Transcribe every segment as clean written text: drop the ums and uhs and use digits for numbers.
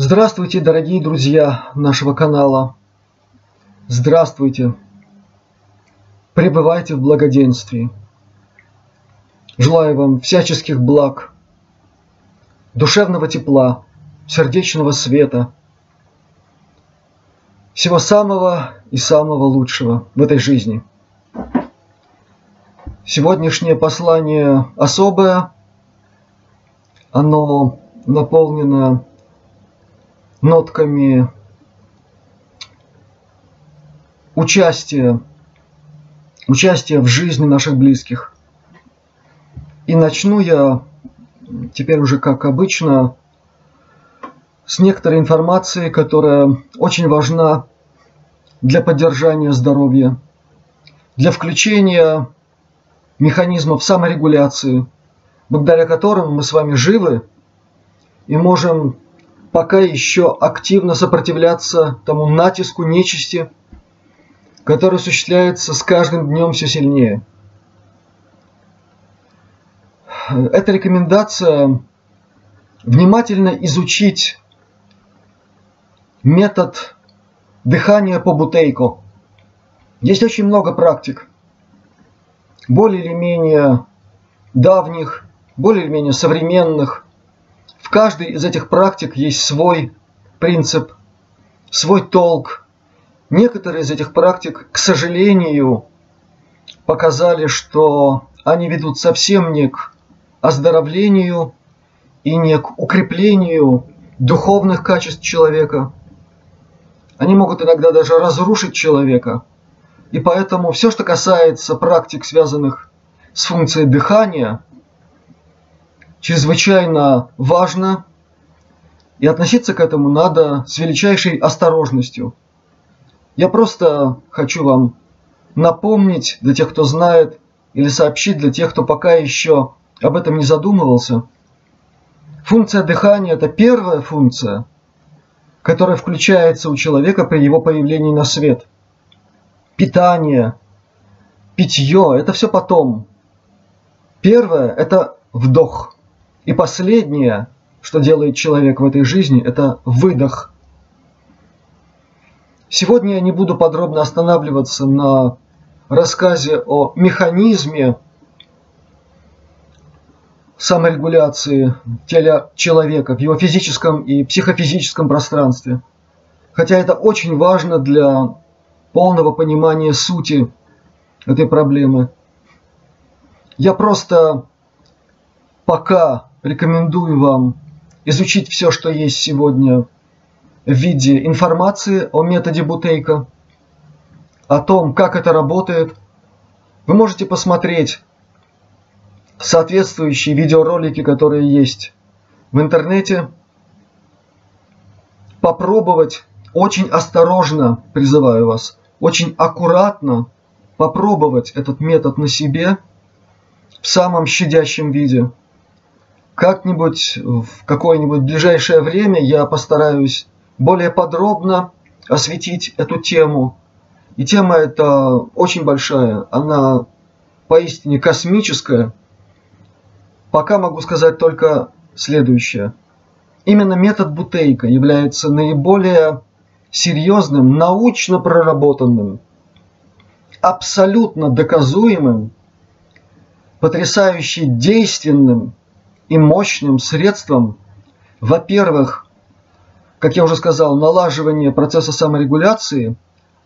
Здравствуйте, дорогие друзья нашего канала. Здравствуйте. Пребывайте в благоденствии. Желаю вам всяческих благ, душевного тепла, сердечного света, всего самого и самого лучшего в этой жизни. Сегодняшнее послание особое, оно наполнено нотками участия в жизни наших близких. И начну я теперь уже, как обычно, с некоторой информации, которая очень важна для поддержания здоровья, для включения механизмов саморегуляции, благодаря которым мы с вами живы и можем пока еще активно сопротивляться тому натиску нечисти, который осуществляется с каждым днем все сильнее. Эта рекомендация — внимательно изучить метод дыхания по Бутейко. Есть очень много практик, более или менее давних, более или менее современных. В каждой из этих практик есть свой принцип, свой толк. Некоторые из этих практик, к сожалению, показали, что они ведут совсем не к оздоровлению и не к укреплению духовных качеств человека. Они могут иногда даже разрушить человека. И поэтому все, что касается практик, связанных с функцией дыхания, чрезвычайно важно, и относиться к этому надо с величайшей осторожностью. Я просто хочу вам напомнить, для тех, кто знает, или сообщить для тех, кто пока еще об этом не задумывался. Функция дыхания – это первая функция, которая включается у человека при его появлении на свет. Питание, питье – это все потом. Первое – это вдох. И последнее, что делает человек в этой жизни, это выдох. Сегодня я не буду подробно останавливаться на рассказе о механизме саморегуляции тела человека в его физическом и психофизическом пространстве. Хотя это очень важно для полного понимания сути этой проблемы. Я просто пока рекомендую вам изучить все, что есть сегодня в виде информации о методе Бутейко, о том, как это работает. Вы можете посмотреть соответствующие видеоролики, которые есть в интернете. Попробовать очень осторожно, призываю вас, очень аккуратно попробовать этот метод на себе в самом щадящем виде. Как-нибудь, в какое-нибудь ближайшее время я постараюсь более подробно осветить эту тему. И тема эта очень большая, она поистине космическая. Пока могу сказать только следующее. Именно метод Бутейко является наиболее серьезным, научно проработанным, абсолютно доказуемым, потрясающе действенным и мощным средством, во-первых, как я уже сказал, налаживание процесса саморегуляции,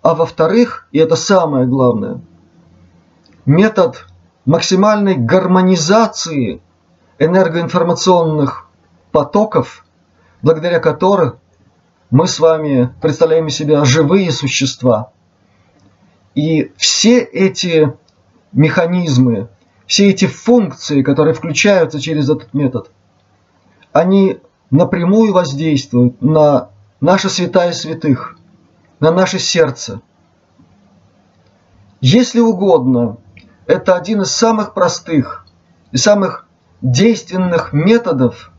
а во-вторых, и это самое главное, метод максимальной гармонизации энергоинформационных потоков, благодаря которым мы с вами представляем из себя живые существа. И все эти механизмы, все эти функции, которые включаются через этот метод, они напрямую воздействуют на наши святая святых, на наше сердце. Если угодно, это один из самых простых и самых действенных методов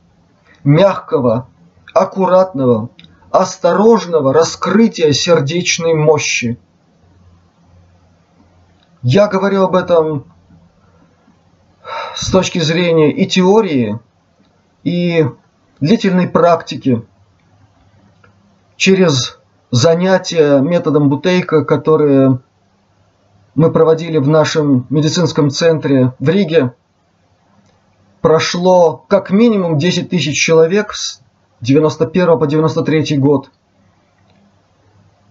мягкого, аккуратного, осторожного раскрытия сердечной мощи. Я говорю об этом с точки зрения и теории, и длительной практики, через занятия методом Бутейко, которые мы проводили в нашем медицинском центре в Риге, прошло как минимум 10 тысяч человек с 91 по 93 год.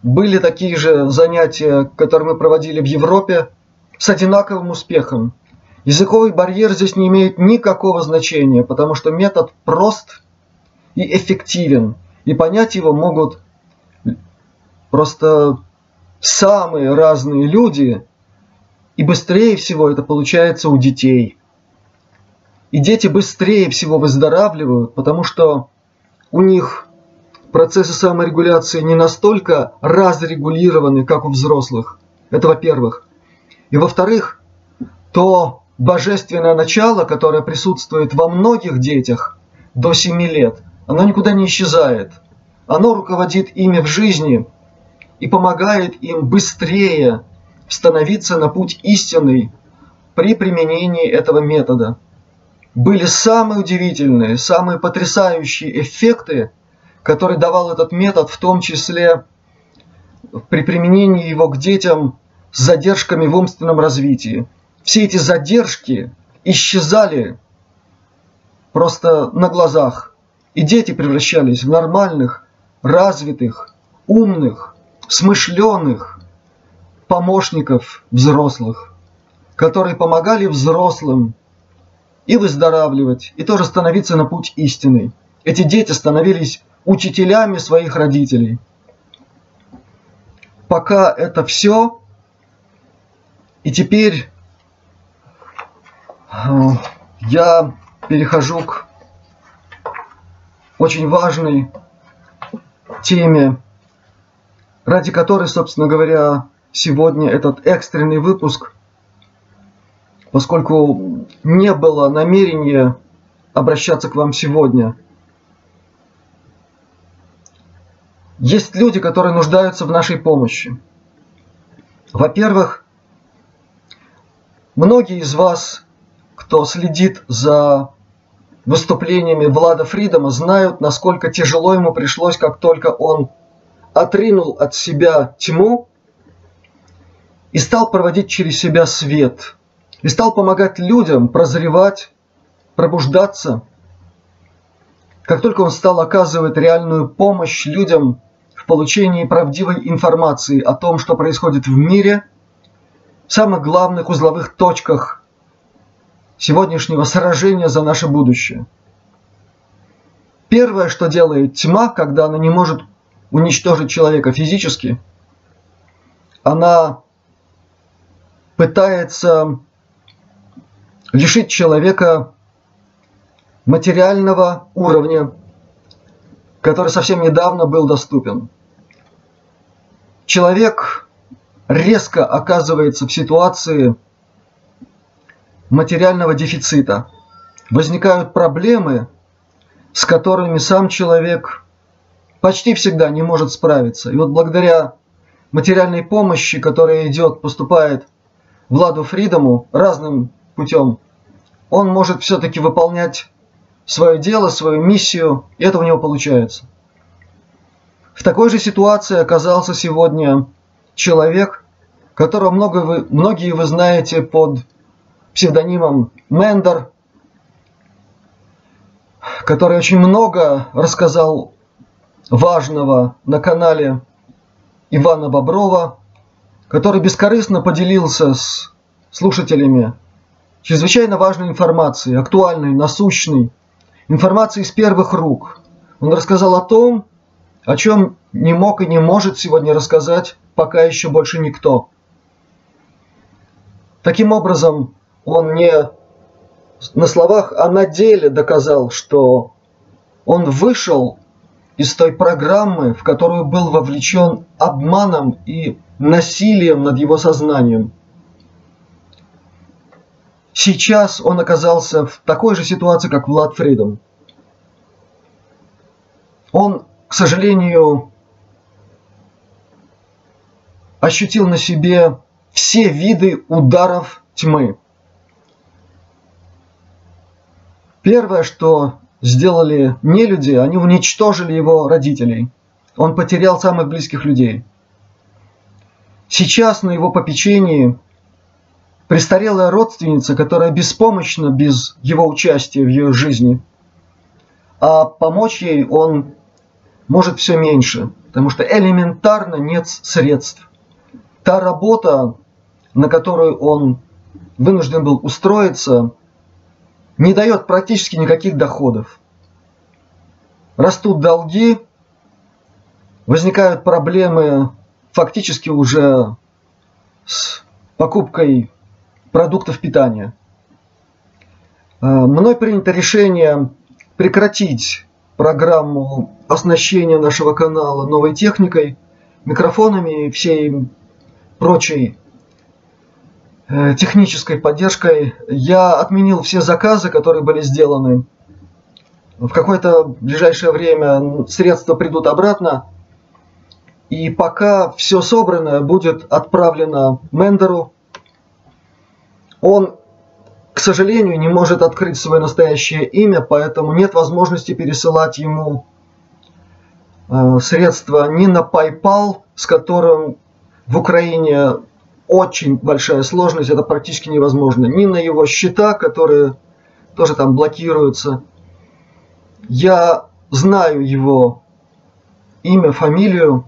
Были такие же занятия, которые мы проводили в Европе, с одинаковым успехом. Языковый барьер здесь не имеет никакого значения, потому что метод прост и эффективен. И понять его могут просто самые разные люди. И быстрее всего это получается у детей. И дети быстрее всего выздоравливают, потому что у них процессы саморегуляции не настолько разрегулированы, как у взрослых. Это во-первых. И во-вторых, то божественное начало, которое присутствует во многих детях до 7 лет, оно никуда не исчезает. Оно руководит ими в жизни и помогает им быстрее становиться на путь истинный при применении этого метода. Были самые удивительные, самые потрясающие эффекты, которые давал этот метод, в том числе при применении его к детям с задержками в умственном развитии. Все эти задержки исчезали просто на глазах, и дети превращались в нормальных, развитых, умных, смышленых помощников взрослых, которые помогали взрослым и выздоравливать, и тоже становиться на путь истины. Эти дети становились учителями своих родителей. Пока это все. И теперь я перехожу к очень важной теме, ради которой, собственно говоря, сегодня этот экстренный выпуск, поскольку не было намерения обращаться к вам сегодня. Есть люди, которые нуждаются в нашей помощи. Во-первых, многие из вас, кто следит за выступлениями Влада Фридома, знают, насколько тяжело ему пришлось, как только он отринул от себя тьму и стал проводить через себя свет, и стал помогать людям прозревать, пробуждаться. Как только он стал оказывать реальную помощь людям в получении правдивой информации о том, что происходит в мире, в самых главных узловых точках сегодняшнего сражения за наше будущее. Первое, что делает тьма, когда она не может уничтожить человека физически, она пытается лишить человека материального уровня, который совсем недавно был доступен. Человек резко оказывается в ситуации материального дефицита. Возникают проблемы, с которыми сам человек почти всегда не может справиться. И вот благодаря материальной помощи, которая идет, поступает Владу Фридому разным путем, он может все-таки выполнять свое дело, свою миссию, и это у него получается. В такой же ситуации оказался сегодня человек, которого многие вы знаете под псевдонимом Мэндор, который очень много рассказал важного на канале Ивана Боброва, который бескорыстно поделился с слушателями чрезвычайно важной информацией, актуальной, насущной, информации из первых рук. Он рассказал о том, о чем не мог и не может сегодня рассказать пока еще больше никто. Таким образом, он не на словах, а на деле доказал, что он вышел из той программы, в которую был вовлечен обманом и насилием над его сознанием. Сейчас он оказался в такой же ситуации, как Влад Фридом. Он, к сожалению, ощутил на себе все виды ударов тьмы. Первое, что сделали нелюди, они уничтожили его родителей. Он потерял самых близких людей. Сейчас на его попечении престарелая родственница, которая беспомощна без его участия в ее жизни, а помочь ей он может все меньше, потому что элементарно нет средств. Та работа, на которую он вынужден был устроиться, не дает практически никаких доходов. Растут долги, возникают проблемы фактически уже с покупкой продуктов питания. Мной принято решение прекратить программу оснащения нашего канала новой техникой, микрофонами и всей прочей технической поддержкой. Я отменил все заказы, которые были сделаны. В какое-то ближайшее время средства придут обратно. И пока все собранное будет отправлено Мэндору. Он, к сожалению, не может открыть свое настоящее имя, поэтому нет возможности пересылать ему средства ни на PayPal, с которым в Украине очень большая сложность, это практически невозможно, ни на его счета, которые тоже там блокируются. Я знаю его имя, фамилию,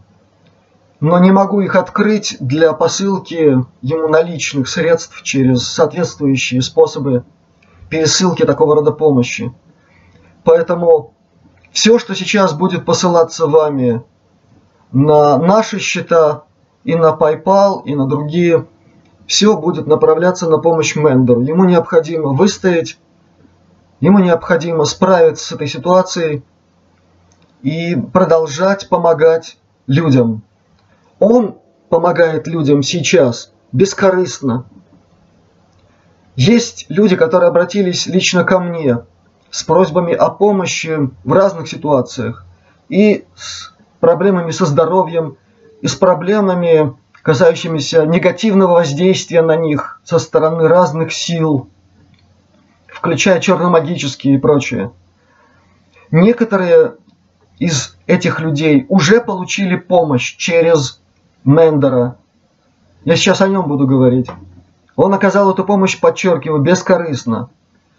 но не могу их открыть для посылки ему наличных средств через соответствующие способы пересылки такого рода помощи. Поэтому все, что сейчас будет посылаться вами на наши счета и на PayPal, и на другие, все будет направляться на помощь Мэндору. Ему необходимо выстоять, ему необходимо справиться с этой ситуацией и продолжать помогать людям. Он помогает людям сейчас бескорыстно. Есть люди, которые обратились лично ко мне с просьбами о помощи в разных ситуациях. И с проблемами со здоровьем, и с проблемами, касающимися негативного воздействия на них со стороны разных сил, включая черномагические и прочее. Некоторые из этих людей уже получили помощь через Мэндора. Я сейчас о нем буду говорить. Он оказал эту помощь, подчеркиваю, бескорыстно.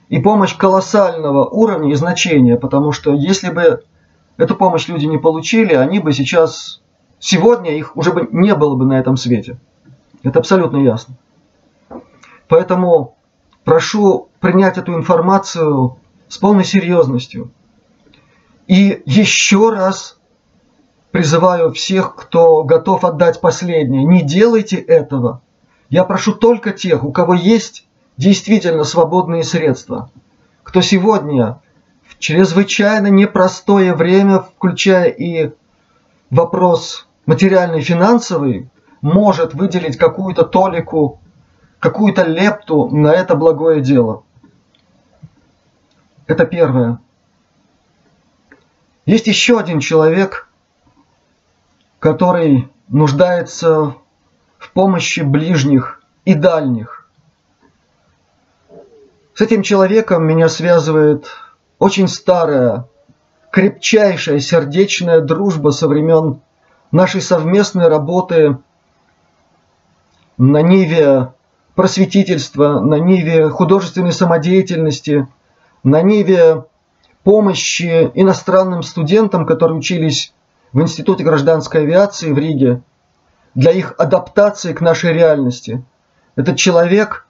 И помощь колоссального уровня и значения, потому что если бы эту помощь люди не получили, они бы сейчас, сегодня их уже бы не было бы на этом свете. Это абсолютно ясно. Поэтому прошу принять эту информацию с полной серьезностью. И еще раз призываю всех, кто готов отдать последнее, не делайте этого. Я прошу только тех, у кого есть действительно свободные средства, кто сегодня в чрезвычайно непростое время, включая и вопрос материальный, финансовый, может выделить какую-то толику, какую-то лепту на это благое дело. Это первое. Есть еще один человек, который нуждается в помощи ближних и дальних. С этим человеком меня связывает очень старая, крепчайшая сердечная дружба со времен нашей совместной работы на ниве просветительства, на ниве художественной самодеятельности, на ниве помощи иностранным студентам, которые учились в Институте гражданской авиации в Риге, для их адаптации к нашей реальности. Этот человек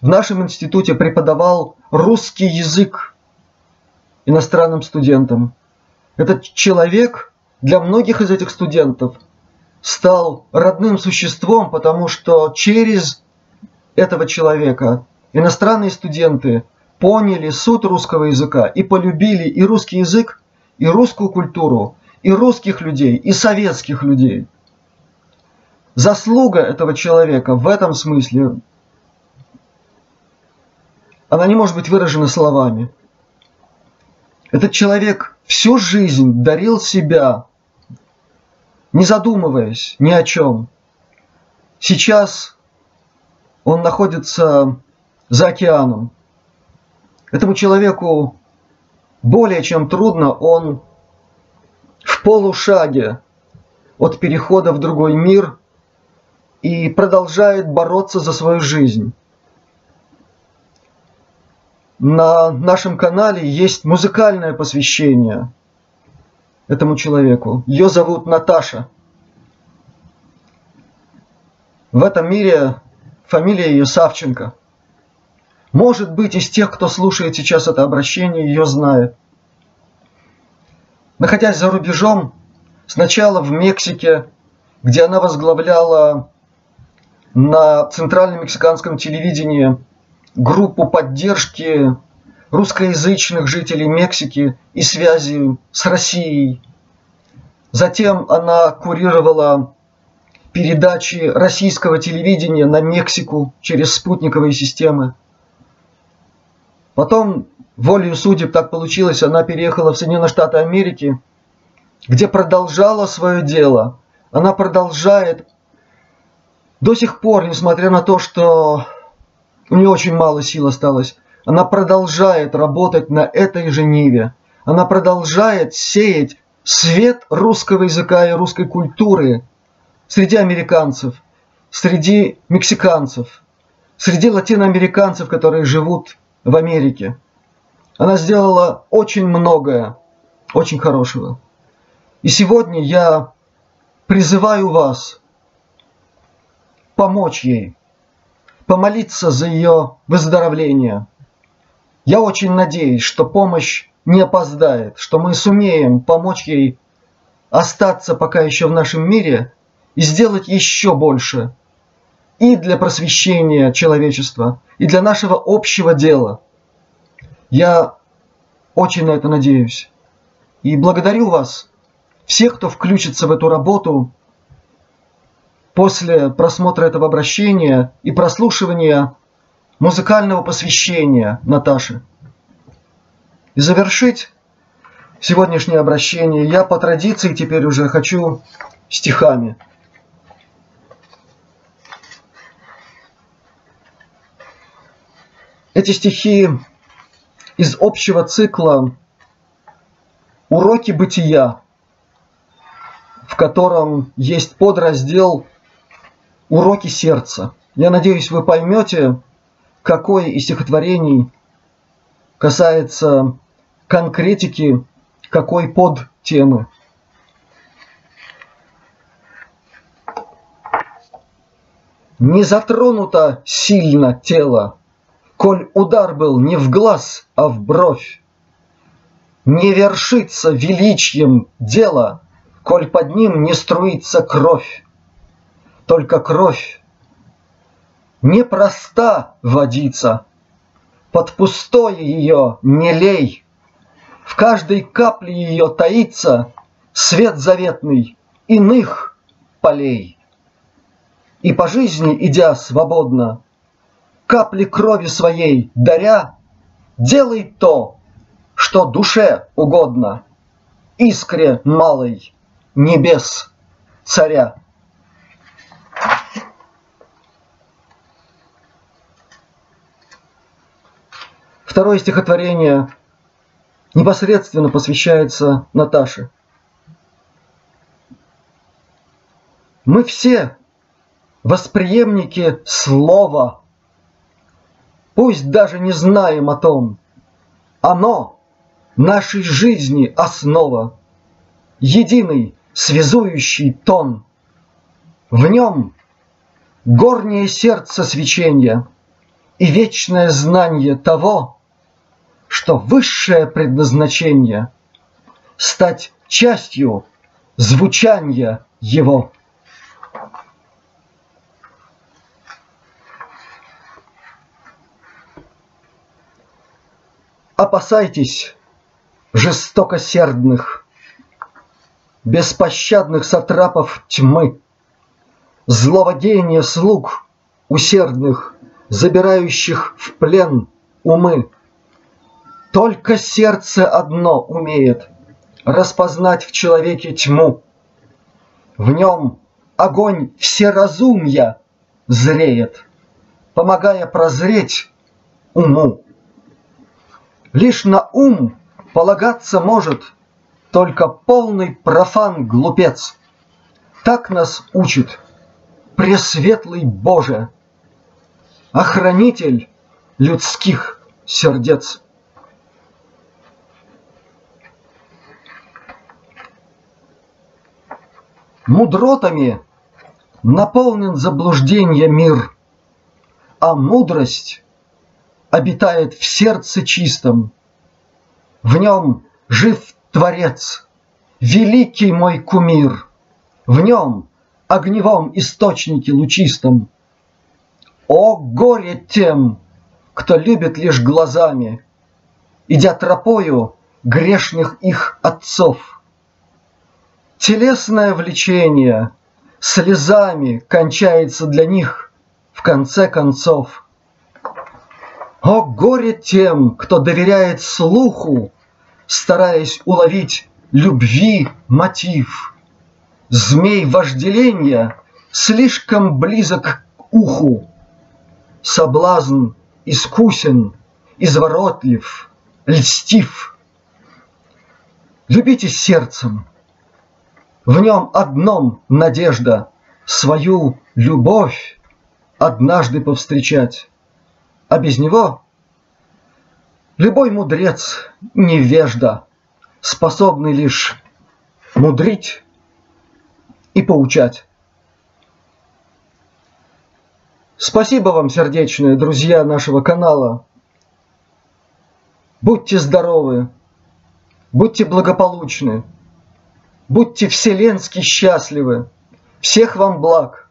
в нашем институте преподавал русский язык иностранным студентам. Этот человек для многих из этих студентов стал родным существом, потому что через этого человека иностранные студенты поняли суть русского языка и полюбили и русский язык, и русскую культуру, и русских людей, и советских людей. Заслуга этого человека в этом смысле, она не может быть выражена словами. Этот человек всю жизнь дарил себя, не задумываясь ни о чем. Сейчас он находится за океаном. Этому человеку более чем трудно, он в полушаге от перехода в другой мир и продолжает бороться за свою жизнь. На нашем канале есть музыкальное посвящение этому человеку. Ее зовут Наташа. В этом мире фамилия ее Савченко. Может быть, из тех, кто слушает сейчас это обращение, ее знает. Находясь за рубежом, сначала в Мексике, где она возглавляла на центральном мексиканском телевидении группу поддержки русскоязычных жителей Мексики и связи с Россией. Затем она курировала передачи российского телевидения на Мексику через спутниковые системы. Потом, волею судеб так получилось, она переехала в Соединенные Штаты Америки, где продолжала свое дело. Она продолжает до сих пор, несмотря на то, что у нее очень мало сил осталось, она продолжает работать на этой же ниве. Она продолжает сеять свет русского языка и русской культуры среди американцев, среди мексиканцев, среди латиноамериканцев, которые живут в Америке. Она сделала очень многое, очень хорошего. И сегодня я призываю вас помочь ей, помолиться за ее выздоровление. Я очень надеюсь, что помощь не опоздает, что мы сумеем помочь ей остаться пока еще в нашем мире и сделать еще больше и для просвещения человечества, и для нашего общего дела. Я очень на это надеюсь. И благодарю вас, всех, кто включится в эту работу после просмотра этого обращения и прослушивания музыкального посвящения Наташи. И завершить сегодняшнее обращение я по традиции теперь уже хочу стихами. Эти стихи из общего цикла «Уроки бытия», в котором есть подраздел «Уроки сердца». Я надеюсь, вы поймете, какое из стихотворений касается конкретики, какой подтемы. «Не затронуто сильно тело, коль удар был не в глаз, а в бровь. Не вершится величием дело, коль под ним не струится кровь. Только кровь непроста водица, под пустое ее не лей. В каждой капле ее таится свет заветный иных полей. И по жизни, идя свободно, капли крови своей даря, делай то, что душе угодно, искре малой небес царя». Второе стихотворение непосредственно посвящается Наташе. «Мы все восприемники слова, пусть даже не знаем о том, оно нашей жизни основа, единый связующий тон. В нем горнее сердце свечения и вечное знание того, что высшее предназначение — стать частью звучания его». «Опасайтесь жестокосердных, беспощадных сатрапов тьмы, злого гения слуг усердных, забирающих в плен умы. Только сердце одно умеет распознать в человеке тьму. В нем огонь всеразумья зреет, помогая прозреть уму. Лишь на ум полагаться может только полный профан-глупец, Так нас учит пресветлый Боже, охранитель людских сердец. Мудротами наполнен заблужденье мир, а мудрость обитает в сердце чистом. В нем жив Творец, великий мой кумир, в нем огневом источнике лучистом. О горе тем, кто любит лишь глазами, идя тропою грешных их отцов. Телесное влечение слезами кончается для них в конце концов. О горе тем, кто доверяет слуху, стараясь уловить любви мотив. Змей вожделения слишком близок к уху. Соблазн искусен, изворотлив, льстив. Любите сердцем. В нем одном надежда свою любовь однажды повстречать, а без него любой мудрец невежда, способный лишь мудрить и поучать. Спасибо вам, сердечные друзья нашего канала. Будьте здоровы, будьте благополучны. Будьте вселенски счастливы. Всех вам благ.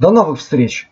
До новых встреч.